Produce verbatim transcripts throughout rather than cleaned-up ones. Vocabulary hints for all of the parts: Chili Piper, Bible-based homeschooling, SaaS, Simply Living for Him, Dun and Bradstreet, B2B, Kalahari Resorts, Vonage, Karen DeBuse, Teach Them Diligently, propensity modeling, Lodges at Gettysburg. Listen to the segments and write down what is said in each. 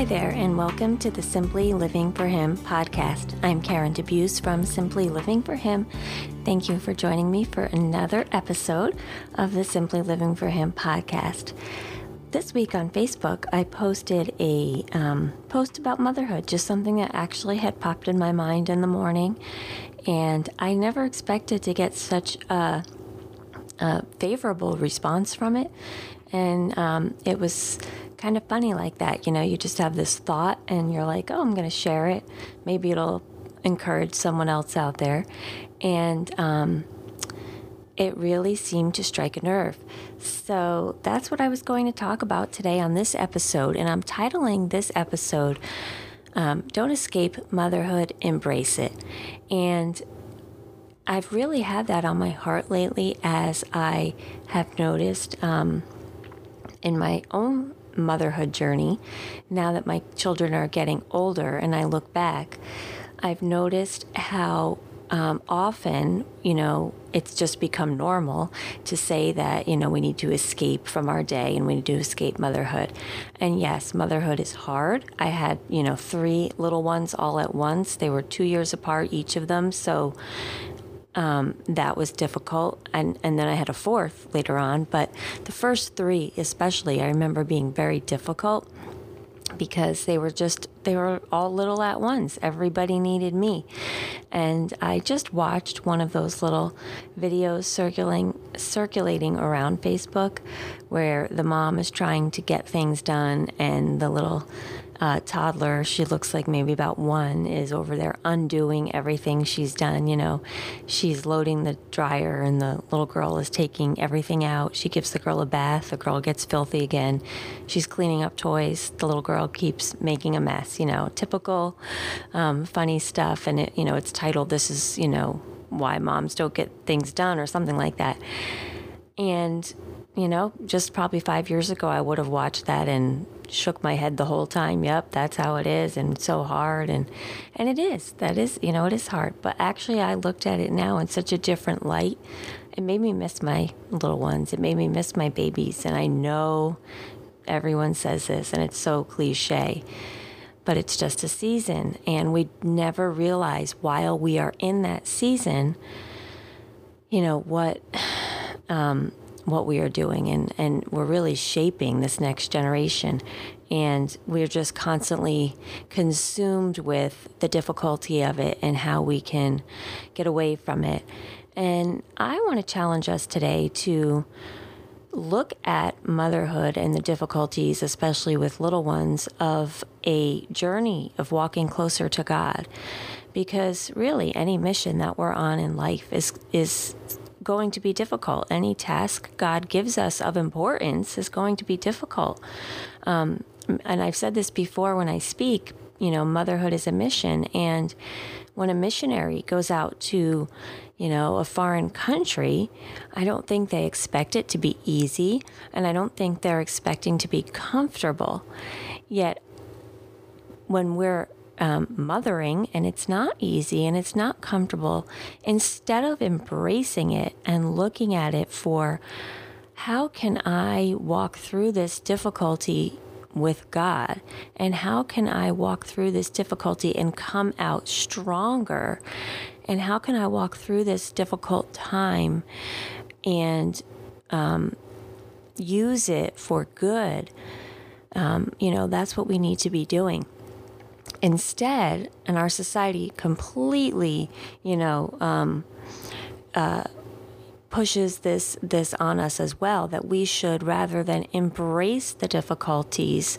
Hi there, and welcome to the Simply Living for Him podcast. I'm Karen DeBuse from Simply Living for Him. Thank you for joining me for another episode of the Simply Living for Him podcast. This week on Facebook, I posted a um, post about motherhood, just something that actually had popped in my mind in the morning, and I never expected to get such a, a favorable response from it, and um, it was kind of funny like that. You know, you just have this thought and you're like, oh, I'm going to share it. Maybe it'll encourage someone else out there. And um, it really seemed to strike a nerve. So that's what I was going to talk about today on this episode. And I'm titling this episode, um, Don't Escape Motherhood, Embrace It. And I've really had that on my heart lately, as I have noticed um, in my own motherhood journey. Now that my children are getting older and I look back, I've noticed how um, often, you know, it's just become normal to say that, you know, we need to escape from our day and we need to escape motherhood. And yes, motherhood is hard. I had, you know, three little ones all at once. They were two years apart, each of them. So Um, that was difficult. And, and then I had a fourth later on. But the first three, especially, I remember being very difficult because they were just, they were all little at once. Everybody needed me. And I just watched one of those little videos circulating, circulating around Facebook where the mom is trying to get things done and the little Uh, toddler, she looks like maybe about one, is over there undoing everything she's done. You know, she's loading the dryer and the little girl is taking everything out. She gives the girl a bath. The girl gets filthy again. She's cleaning up toys. The little girl keeps making a mess, you know, typical um, funny stuff. And, it, you know, it's titled, This is, you know, Why Moms Don't Get Things Done or something like that. And, you know, just probably five years ago, I would have watched that and shook my head the whole time. Yep, that's how it is, and it's so hard, and and it is. That is, you know, it is hard. But actually, I looked at it now in such a different light. It made me miss my little ones. It made me miss my babies. And I know everyone says this, and it's so cliche, but it's just a season, and we never realize while we are in that season, you know, what um what we are doing, and, and we're really shaping this next generation. And we're just constantly consumed with the difficulty of it and how we can get away from it. And I want to challenge us today to look at motherhood and the difficulties, especially with little ones, of a journey of walking closer to God. Because really, any mission that we're on in life is is going to be difficult. Any task God gives us of importance is going to be difficult. Um, and I've said this before when I speak, you know, motherhood is a mission. And when a missionary goes out to, you know, a foreign country, I don't think they expect it to be easy. And I don't think they're expecting to be comfortable. Yet when we're Um, mothering, and it's not easy and it's not comfortable, instead of embracing it and looking at it for how can I walk through this difficulty with God, and how can I walk through this difficulty and come out stronger, and how can I walk through this difficult time and um, use it for good, um, you know, that's what we need to be doing. Instead, and our society completely, you know, um, uh, pushes this this on us as well, that we should, rather than embrace the difficulties,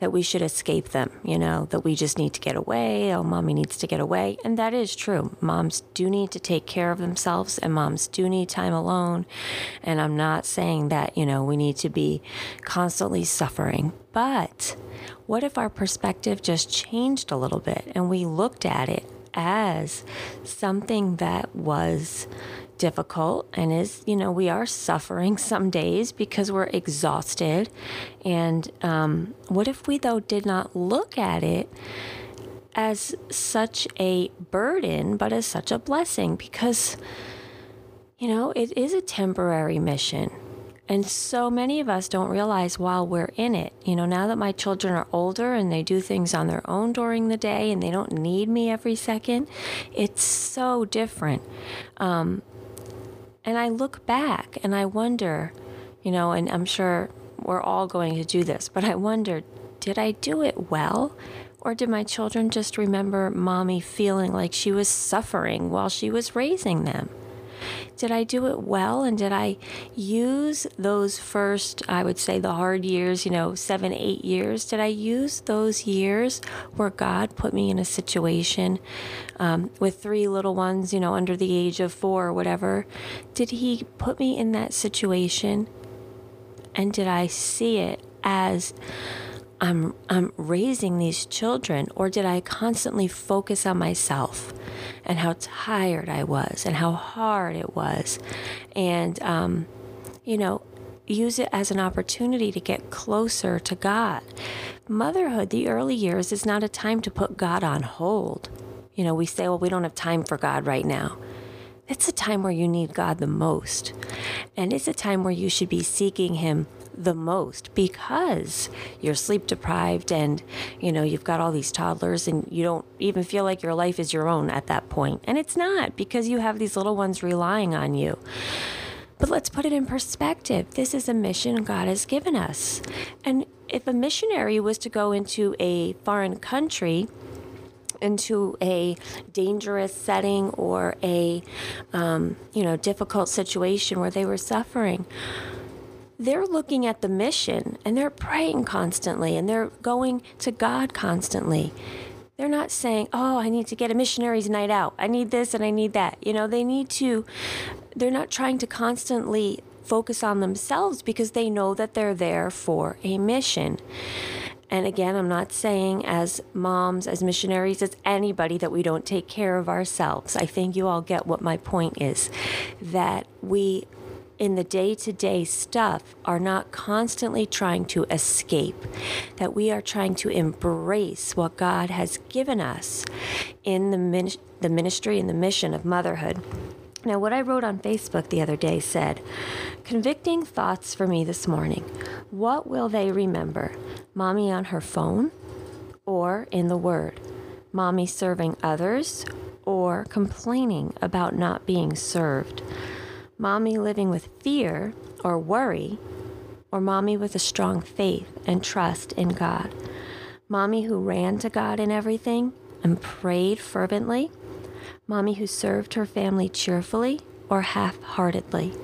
that we should escape them, you know, that we just need to get away. Oh, mommy needs to get away. And that is true. Moms do need to take care of themselves, and moms do need time alone. And I'm not saying that, you know, we need to be constantly suffering. But what if our perspective just changed a little bit and we looked at it as something that was difficult and is, you know, we are suffering some days because we're exhausted. And um, what if we, though, did not look at it as such a burden, but as such a blessing? Because, you know, it is a temporary mission. And so many of us don't realize while we're in it, you know, now that my children are older and they do things on their own during the day and they don't need me every second, it's so different. Um, and I look back and I wonder, you know, and I'm sure we're all going to do this, but I wonder, did I do it well? Or did my children just remember mommy feeling like she was suffering while she was raising them? Did I do it well? And did I use those first, I would say the hard years, you know, seven, eight years? Did I use those years where God put me in a situation um, with three little ones, you know, under the age of four or whatever? Did he put me in that situation? And did I see it as I'm, I'm raising these children, or did I constantly focus on myself and how tired I was and how hard it was, and, um, you know, use it as an opportunity to get closer to God? Motherhood, the early years, is not a time to put God on hold. You know, we say, well, we don't have time for God right now. It's a time where you need God the most, and it's a time where you should be seeking him the most, because you're sleep deprived and, you know, you've got all these toddlers and you don't even feel like your life is your own at that point. And it's not, because you have these little ones relying on you. But let's put it in perspective. This is a mission God has given us. And if a missionary was to go into a foreign country, into a dangerous setting or a, um, you know, difficult situation where they were suffering, they're looking at the mission and they're praying constantly and they're going to God constantly. They're not saying, oh, I need to get a missionary's night out. I need this and I need that. You know, they need to, they're not trying to constantly focus on themselves, because they know that they're there for a mission. And again, I'm not saying as moms, as missionaries, as anybody that we don't take care of ourselves. I think you all get what my point is, that we, in the day-to-day stuff, are not constantly trying to escape, that we are trying to embrace what God has given us in the, min- the ministry and the mission of motherhood. Now, what I wrote on Facebook the other day said, convicting thoughts for me this morning. What will they remember? Mommy on her phone or in the Word? Mommy serving others or complaining about not being served? Mommy living with fear or worry, or mommy with a strong faith and trust in God? Mommy who ran to God in everything and prayed fervently? Mommy who served her family cheerfully or half-heartedly?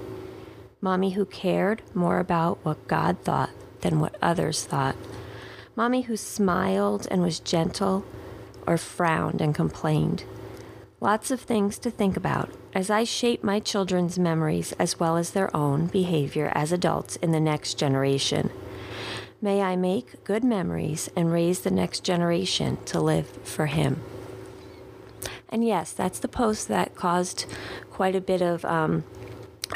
Mommy who cared more about what God thought than what others thought? Mommy who smiled and was gentle or frowned and complained? Lots of things to think about as I shape my children's memories as well as their own behavior as adults in the next generation. May I make good memories and raise the next generation to live for Him. And yes, that's the post that caused quite a bit of um,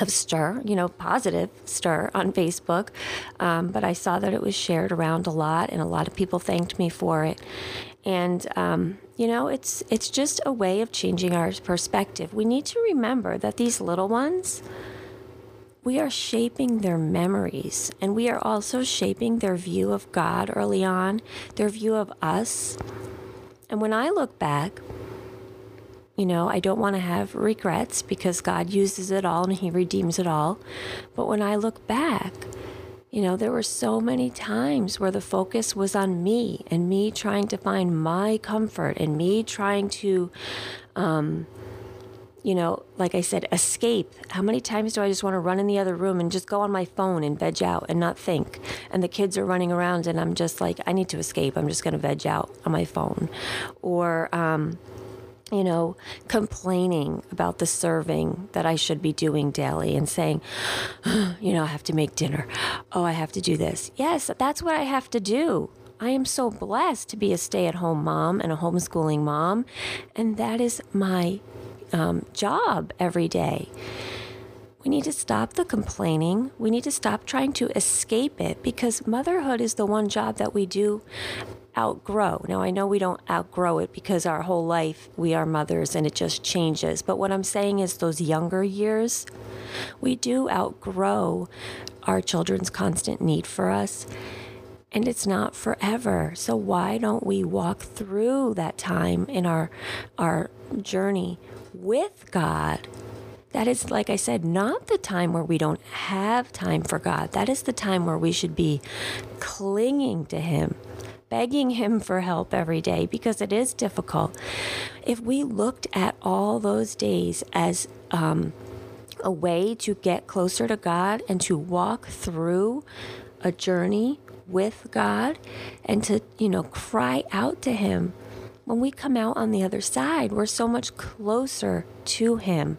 of stir, you know, positive stir on Facebook. Um, but I saw that it was shared around a lot, and a lot of people thanked me for it. And, um, you know, it's it's just a way of changing our perspective. We need to remember that these little ones, we are shaping their memories, and we are also shaping their view of God early on, their view of us. And when I look back, you know, I don't want to have regrets, because God uses it all and He redeems it all. But when I look back, you know, there were so many times where the focus was on me and me trying to find my comfort and me trying to, um, you know, like I said, escape. How many times do I just want to run in the other room and just go on my phone and veg out and not think? And the kids are running around and I'm just like, I need to escape. I'm just going to veg out on my phone. Or, um, you know, complaining about the serving that I should be doing daily and saying, oh, you know, I have to make dinner. Oh, I have to do this. Yes, that's what I have to do. I am so blessed to be a stay-at-home mom and a homeschooling mom. And that is my um, job every day. We need to stop the complaining. We need to stop trying to escape it, because motherhood is the one job that we do outgrow. Now, I know we don't outgrow it, because our whole life we are mothers and it just changes. But what I'm saying is those younger years, we do outgrow our children's constant need for us, and it's not forever. So why don't we walk through that time in our our journey with God? That is, like I said, not the time where we don't have time for God. That is the time where we should be clinging to Him, begging Him for help every day, because it is difficult. If we looked at all those days as um, a way to get closer to God and to walk through a journey with God and to, you know, cry out to Him, when we come out on the other side, we're so much closer to Him.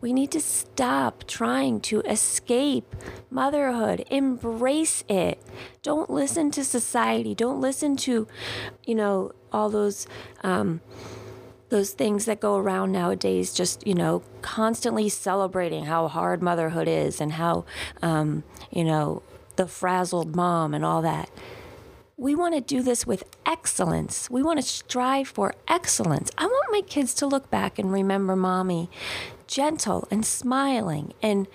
We need to stop trying to escape motherhood. Embrace it. Don't listen to society. Don't listen to, you know, all those um, those things that go around nowadays, just, you know, constantly celebrating how hard motherhood is and how, um, you know, the frazzled mom and all that. We want to do this with excellence. We want to strive for excellence. I want my kids to look back and remember mommy gentle and smiling and,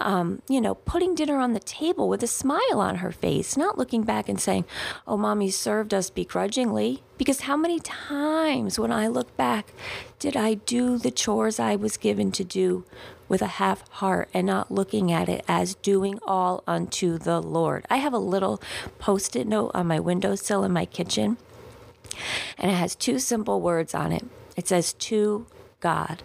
um, you know, putting dinner on the table with a smile on her face, not looking back and saying, oh, mommy served us begrudgingly. Because how many times when I look back did I do the chores I was given to do with a half heart and not looking at it as doing all unto the Lord? I have a little post-it note on my windowsill in my kitchen, and it has two simple words on it. It says, "To God."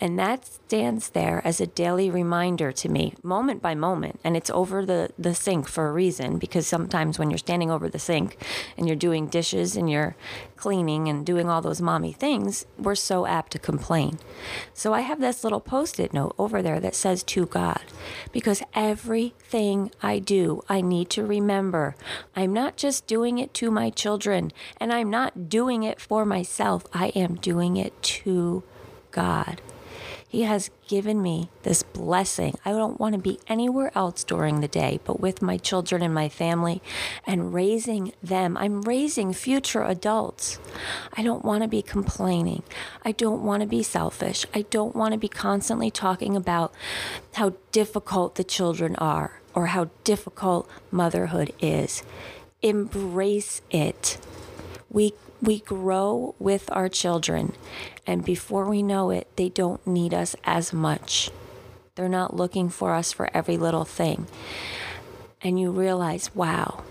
And that stands there as a daily reminder to me, moment by moment. And it's over the, the sink for a reason, because sometimes when you're standing over the sink and you're doing dishes and you're cleaning and doing all those mommy things, we're so apt to complain. So I have this little post-it note over there that says "To God," because everything I do, I need to remember I'm not just doing it to my children, and I'm not doing it for myself. I am doing it to God. He has given me this blessing. I don't want to be anywhere else during the day but with my children and my family and raising them. I'm raising future adults. I don't want to be complaining. I don't want to be selfish. I don't want to be constantly talking about how difficult the children are or how difficult motherhood is. Embrace it. We We grow with our children, and before we know it, they don't need us as much. They're not looking for us for every little thing. And you realize, wow,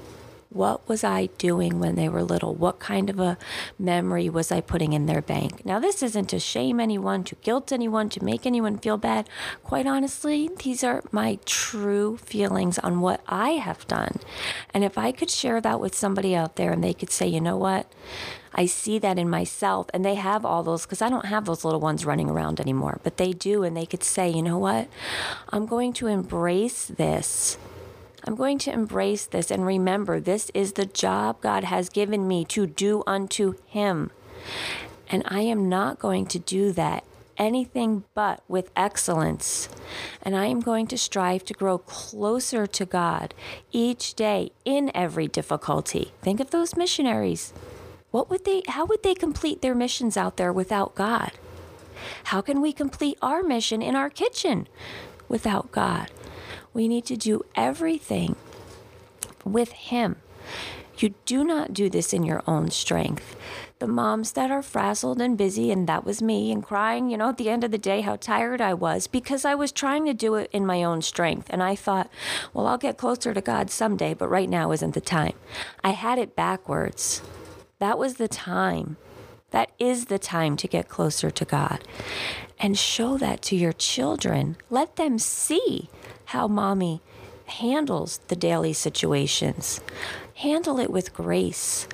what was I doing when they were little? What kind of a memory was I putting in their bank? Now, this isn't to shame anyone, to guilt anyone, to make anyone feel bad. Quite honestly, these are my true feelings on what I have done. And if I could share that with somebody out there and they could say, you know what? I see that in myself, and they have all those, because I don't have those little ones running around anymore, but they do, and they could say, you know what? I'm going to embrace this. I'm going to embrace this and remember this is the job God has given me to do unto Him. And I am not going to do that anything but with excellence. And I am going to strive to grow closer to God each day in every difficulty. Think of those missionaries. What would they, how would they complete their missions out there without God? How can we complete our mission in our kitchen without God? We need to do everything with Him. You do not do this in your own strength. The moms that are frazzled and busy, and that was me, and crying, you know, at the end of the day, how tired I was, because I was trying to do it in my own strength. And I thought, well, I'll get closer to God someday, but right now isn't the time. I had it backwards. That was the time. That is the time to get closer to God. And show that to your children. Let them see how mommy handles the daily situations. Handle it with grace.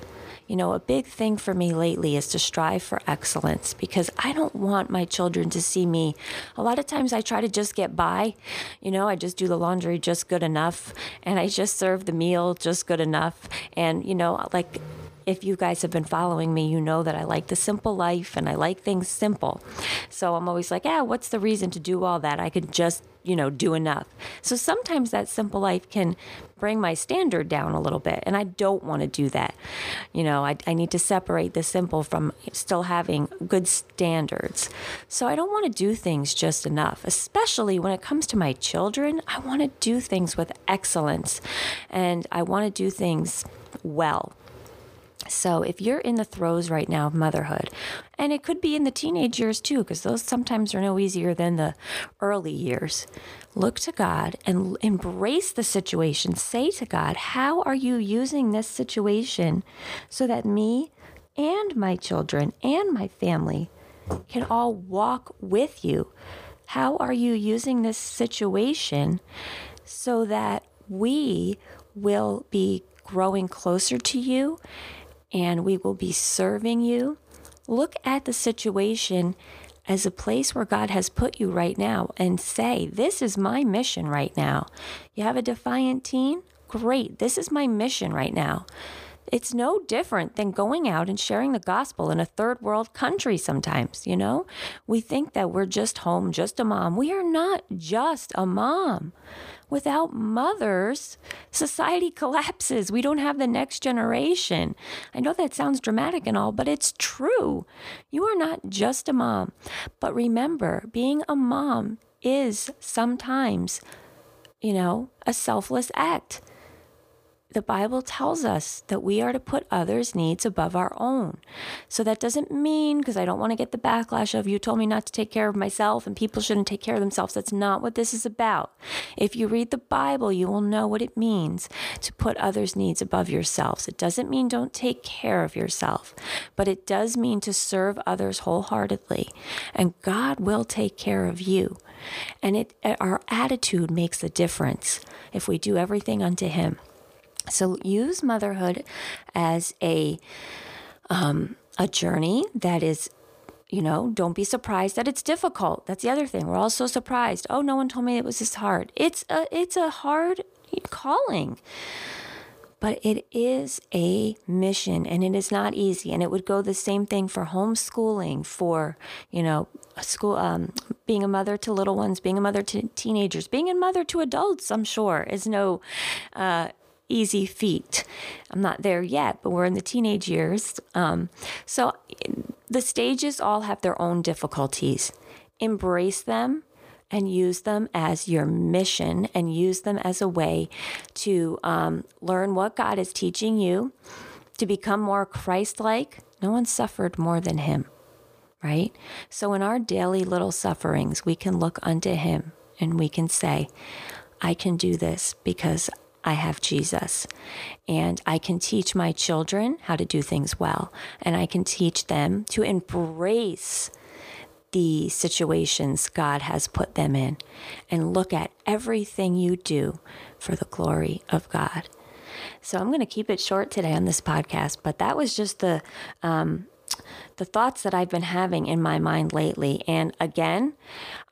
You know, a big thing for me lately is to strive for excellence, because I don't want my children to see me. A lot of times I try to just get by. You know, I just do the laundry just good enough, and I just serve the meal just good enough. And, you know, like If you guys have been following me, you know that I like the simple life and I like things simple. So I'm always like, yeah, what's the reason to do all that? I could just, you know, do enough. So sometimes that simple life can bring my standard down a little bit, and I don't want to do that. You know, I, I need to separate the simple from still having good standards. So I don't want to do things just enough, especially when it comes to my children. I want to do things with excellence, and I want to do things well. So if you're in the throes right now of motherhood, and it could be in the teenage years too, because those sometimes are no easier than the early years, look to God and embrace the situation. Say to God, how are you using this situation so that me and my children and my family can all walk with you? How are you using this situation so that we will be growing closer to you and we will be serving you? Look at the situation as a place where God has put you right now and say, this is my mission right now. You have a defiant teen? Great. This is my mission right now. It's no different than going out and sharing the gospel in a third world country sometimes, you know? We think that we're just home, just a mom. We are not just a mom. Without mothers, society collapses. We don't have the next generation. I know that sounds dramatic and all, but it's true. You are not just a mom. But remember, being a mom is sometimes, you know, a selfless act. The Bible tells us that we are to put others' needs above our own. So that doesn't mean, because I don't want to get the backlash of, you told me not to take care of myself and people shouldn't take care of themselves. That's not what this is about. If you read the Bible, you will know what it means to put others' needs above yourselves. It doesn't mean don't take care of yourself, but it does mean to serve others wholeheartedly. And God will take care of you. And it, our attitude makes a difference if we do everything unto Him. So use motherhood as a um, a journey that is, you know, don't be surprised that it's difficult. That's the other thing. We're all so surprised. Oh, no one told me it was this hard. It's a, it's a hard calling. But it is a mission, and it is not easy. And it would go the same thing for homeschooling, for, you know, school, um, being a mother to little ones, being a mother to teenagers, being a mother to adults, I'm sure, is no... Uh, easy feat. I'm not there yet, but we're in the teenage years. Um, so the stages all have their own difficulties. Embrace them and use them as your mission, and use them as a way to um, learn what God is teaching you, to become more Christ-like. No one suffered more than Him, right? So in our daily little sufferings, we can look unto Him and we can say, I can do this because I have Jesus, and I can teach my children how to do things well, and I can teach them to embrace the situations God has put them in, and look at everything you do for the glory of God. So I'm going to keep it short today on this podcast, but that was just the um, the thoughts that I've been having in my mind lately. And again,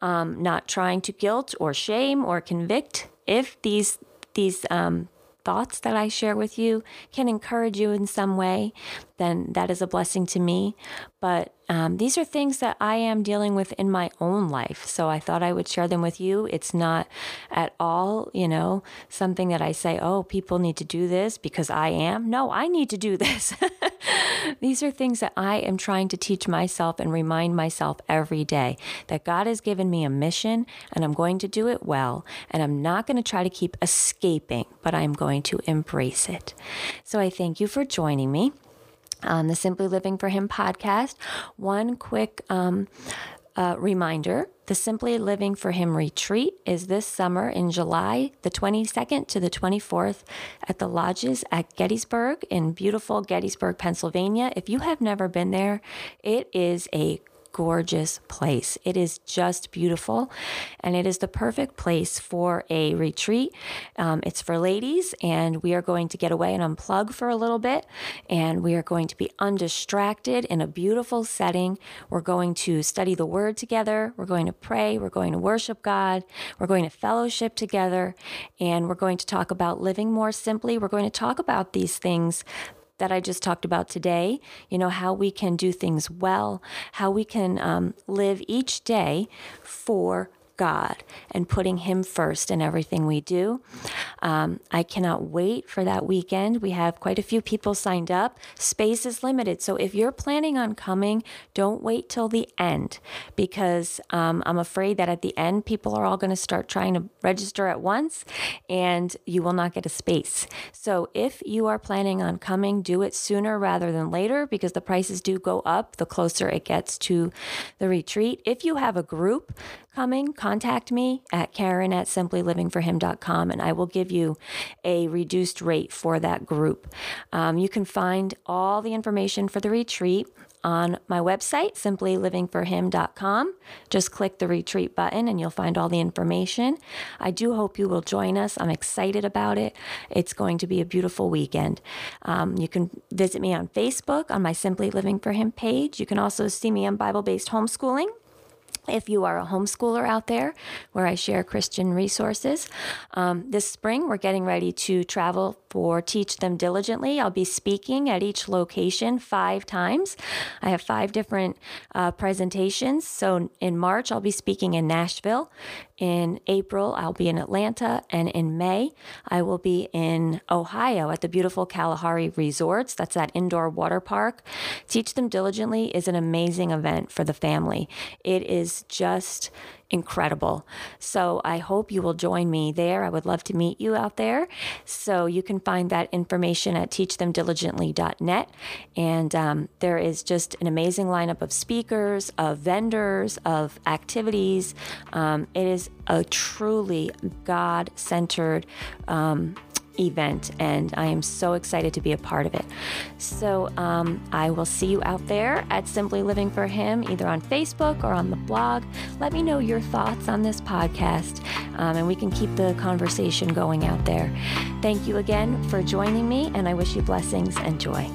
um, not trying to guilt or shame or convict if these these um, thoughts that I share with you can encourage you in some way, then that is a blessing to me. But um, these are things that I am dealing with in my own life. So I thought I would share them with you. It's not at all, you know, something that I say, oh, people need to do this because I am. No, I need to do this. These are things that I am trying to teach myself and remind myself every day that God has given me a mission, and I'm going to do it well. And I'm not going to try to keep escaping, but I'm going to embrace it. So I thank you for joining me on the Simply Living for Him podcast. One quick um, uh, reminder. The Simply Living for Him retreat is this summer in July, the twenty-second to the twenty-fourth at the Lodges at Gettysburg in beautiful Gettysburg, Pennsylvania. If you have never been there, it is a gorgeous place. It is just beautiful, and it is the perfect place for a retreat. Um, it's for ladies, and we are going to get away and unplug for a little bit, and we are going to be undistracted in a beautiful setting. We're going to study the Word together. We're going to pray. We're going to worship God. We're going to fellowship together, and we're going to talk about living more simply. We're going to talk about these things that I just talked about today, you know, how we can do things well, how we can um, live each day for God and putting Him first in everything we do. Um, I cannot wait for that weekend. We have quite a few people signed up. Space is limited. So if you're planning on coming, don't wait till the end, because um, I'm afraid that at the end, people are all going to start trying to register at once and you will not get a space. So if you are planning on coming, do it sooner rather than later, because the prices do go up the closer it gets to the retreat. If you have a group coming, contact me at Karen at simply living for him dot com, and I will give you a reduced rate for that group. Um, you can find all the information for the retreat on my website, simply living for him dot com. Just click the retreat button and you'll find all the information. I do hope you will join us. I'm excited about it. It's going to be a beautiful weekend. Um, you can visit me on Facebook on my Simply Living for Him page. You can also see me on Bible-based homeschooling. If you are a homeschooler out there, where I share Christian resources. Um, this spring, we're getting ready to travel for Teach Them Diligently. I'll be speaking at each location five times. I have five different uh, presentations. So in March, I'll be speaking in Nashville. In April, I'll be in Atlanta. And in May, I will be in Ohio at the beautiful Kalahari Resorts. That's that indoor water park. Teach Them Diligently is an amazing event for the family. It is just incredible. So I hope you will join me there. I would love to meet you out there. So you can find that information at teach them diligently dot net. And um, there is just an amazing lineup of speakers, of vendors, of activities. Um, it is a truly God-centered um event, and I am so excited to be a part of it. So um, I will see you out there at Simply Living for Him, either on Facebook or on the blog. Let me know your thoughts on this podcast, um, and we can keep the conversation going out there. Thank you again for joining me, and I wish you blessings and joy.